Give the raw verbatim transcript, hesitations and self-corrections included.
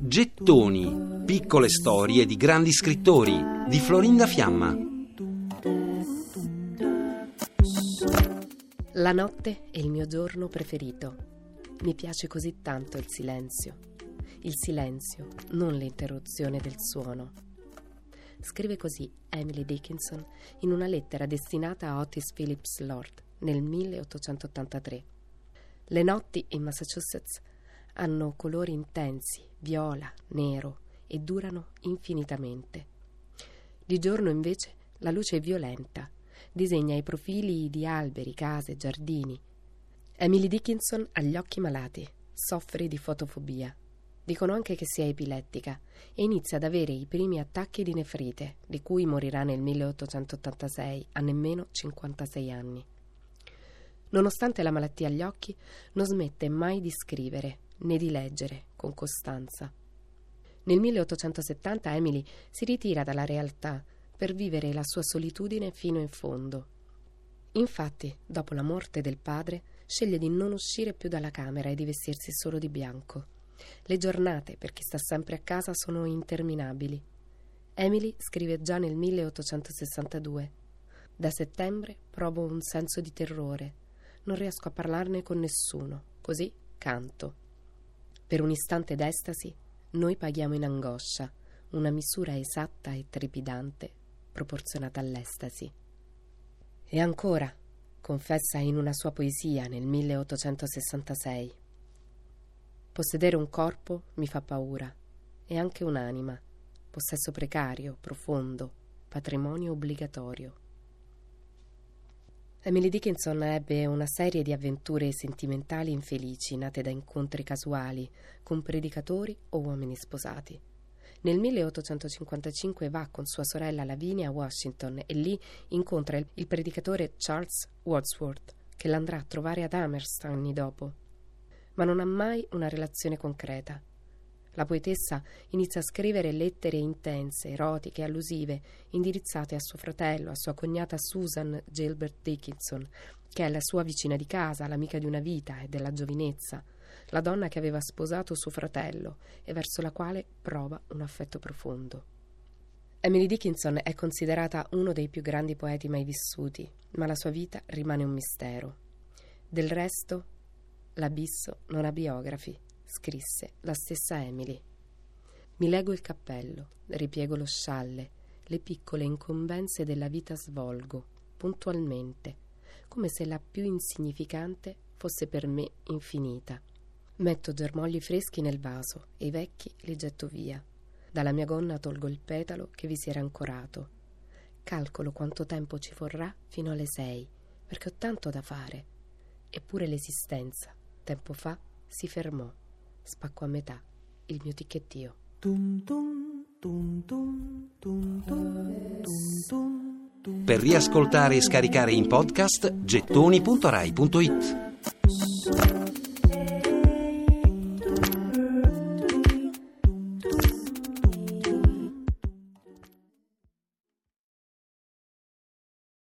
Gettoni, piccole storie di grandi scrittori di Florinda Fiamma. La notte è il mio giorno preferito. Mi piace così tanto il silenzio. Il silenzio, non l'interruzione del suono. Scrive così Emily Dickinson in una lettera destinata a Otis Phillips Lord nel milleottocentottantatré. Le notti in Massachusetts hanno colori intensi, viola, nero, e durano infinitamente. Di giorno invece la luce è violenta, disegna i profili di alberi, case, giardini. Emily Dickinson ha gli occhi malati, soffre di fotofobia. Dicono anche che sia epilettica e inizia ad avere i primi attacchi di nefrite, di cui morirà nel milleottocentottantasei a nemmeno cinquantasei anni. Nonostante la malattia agli occhi, non smette mai di scrivere né di leggere con costanza. Nel milleottocentosettanta Emily si ritira dalla realtà per vivere la sua solitudine fino in fondo. Infatti, dopo la morte del padre, sceglie di non uscire più dalla camera e di vestirsi solo di bianco. Le giornate, per chi sta sempre a casa, sono interminabili. Emily scrive già nel milleottocentosessantadue: «Da settembre provo un senso di terrore. Non riesco a parlarne con nessuno, così canto. Per un istante d'estasi noi paghiamo in angoscia, una misura esatta e trepidante proporzionata all'estasi». E ancora, confessa in una sua poesia nel milleottocentosessantasei: «Possedere un corpo mi fa paura, e anche un'anima, possesso precario, profondo, patrimonio obbligatorio». Emily Dickinson ebbe una serie di avventure sentimentali infelici nate da incontri casuali con predicatori o uomini sposati. Nel milleottocentocinquantacinque va con sua sorella Lavinia a Washington e lì incontra il predicatore Charles Wadsworth, che l'andrà a trovare ad Amherst anni dopo. Ma non ha mai una relazione concreta. La poetessa inizia a scrivere lettere intense, erotiche, allusive, indirizzate a suo fratello, a sua cognata Susan Gilbert Dickinson, che è la sua vicina di casa, l'amica di una vita e della giovinezza, la donna che aveva sposato suo fratello e verso la quale prova un affetto profondo. Emily Dickinson è considerata uno dei più grandi poeti mai vissuti, ma la sua vita rimane un mistero. Del resto, l'abisso non ha biografi, scrisse la stessa Emily. «Mi lego il cappello, ripiego lo scialle, le piccole incombenze della vita svolgo, puntualmente, come se la più insignificante fosse per me infinita. Metto germogli freschi nel vaso e i vecchi li getto via. Dalla mia gonna tolgo il petalo che vi si era ancorato. Calcolo quanto tempo ci vorrà fino alle sei, perché ho tanto da fare. Eppure l'esistenza, tempo fa, si fermò. Spacco a metà il mio ticchettio». Per riascoltare e scaricare in podcast gettoni punto rai punto it.